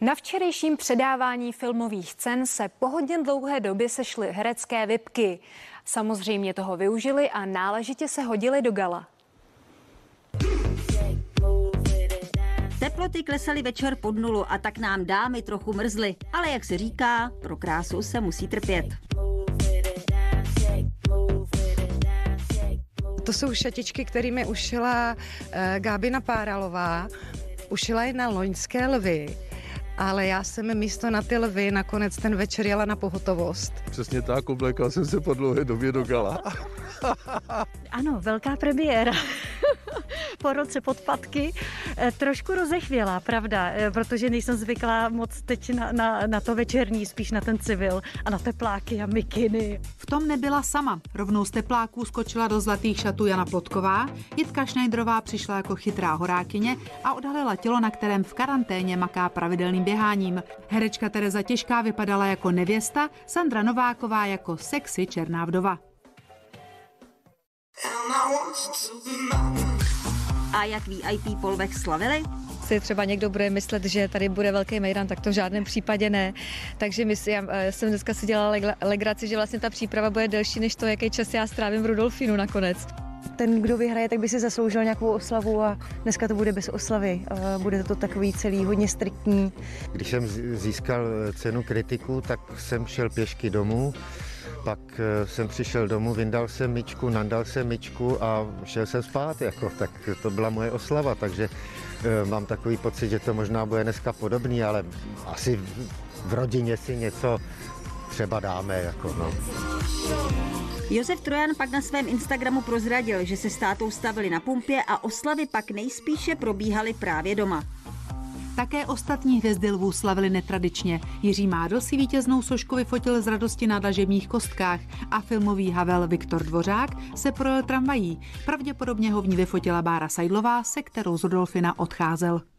Na včerejším předávání filmových cen se po hodně dlouhé době sešly herecké vipky. Samozřejmě toho využili a náležitě se hodili do gala. Teploty klesaly večer pod nulu a tak nám dámy trochu mrzly. Ale jak se říká, pro krásu se musí trpět. To jsou šatičky, kterými ušila Gábina Páralová. Ušila je na loňské lvy. Ale já jsem místo na ty lvy nakonec ten večer jela na pohotovost. Přesně tak, oblékala jsem se po dlouhé době do gala. Ano, velká premiéra. Po roce podpatky trošku rozechvělá, pravda, protože nejsem zvyklá moc teď na to večerní, spíš na ten civil a na tepláky a mikiny. V tom nebyla sama. Rovnou z tepláků skočila do zlatých šatů Jana Plotková, Jitka Schneiderová přišla jako chytrá horákyně a odhalila tělo, na kterém v karanténě maká pravidelným běháním. Herečka Tereza Těžká vypadala jako nevěsta, Sandra Nováková jako sexy černá vdova. A jak VIP polvech slavili? Si třeba někdo bude myslet, že tady bude velký mejdan, tak to v žádném případě ne. Takže já jsem dneska si dělala legraci, že vlastně ta příprava bude delší, než to, jaký čas já strávím v Rudolfínu nakonec. Ten, kdo vyhraje, tak by si zasloužil nějakou oslavu a dneska to bude bez oslavy. Bude to takový celý hodně striktní. Když jsem získal cenu kritiku, tak jsem šel pěšky domů. Pak jsem přišel domů, vyndal jsem myčku, nandal jsem myčku a šel jsem spát, jako, tak to byla moje oslava, takže mám takový pocit, že to možná bude dneska podobný, ale asi v rodině si něco třeba dáme, jako, no. Josef Trojan pak na svém Instagramu prozradil, že se s tátou stavili na pumpě a oslavy pak nejspíše probíhaly právě doma. Také ostatní hvězdy lvů slavili netradičně. Jiří Mádl si vítěznou sošku vyfotil z radosti na dlažebních kostkách a filmový Havel Viktor Dvořák se projel tramvají. Pravděpodobně ho v ní vyfotila Bára Sajlová, se kterou z Rudolfina odcházel.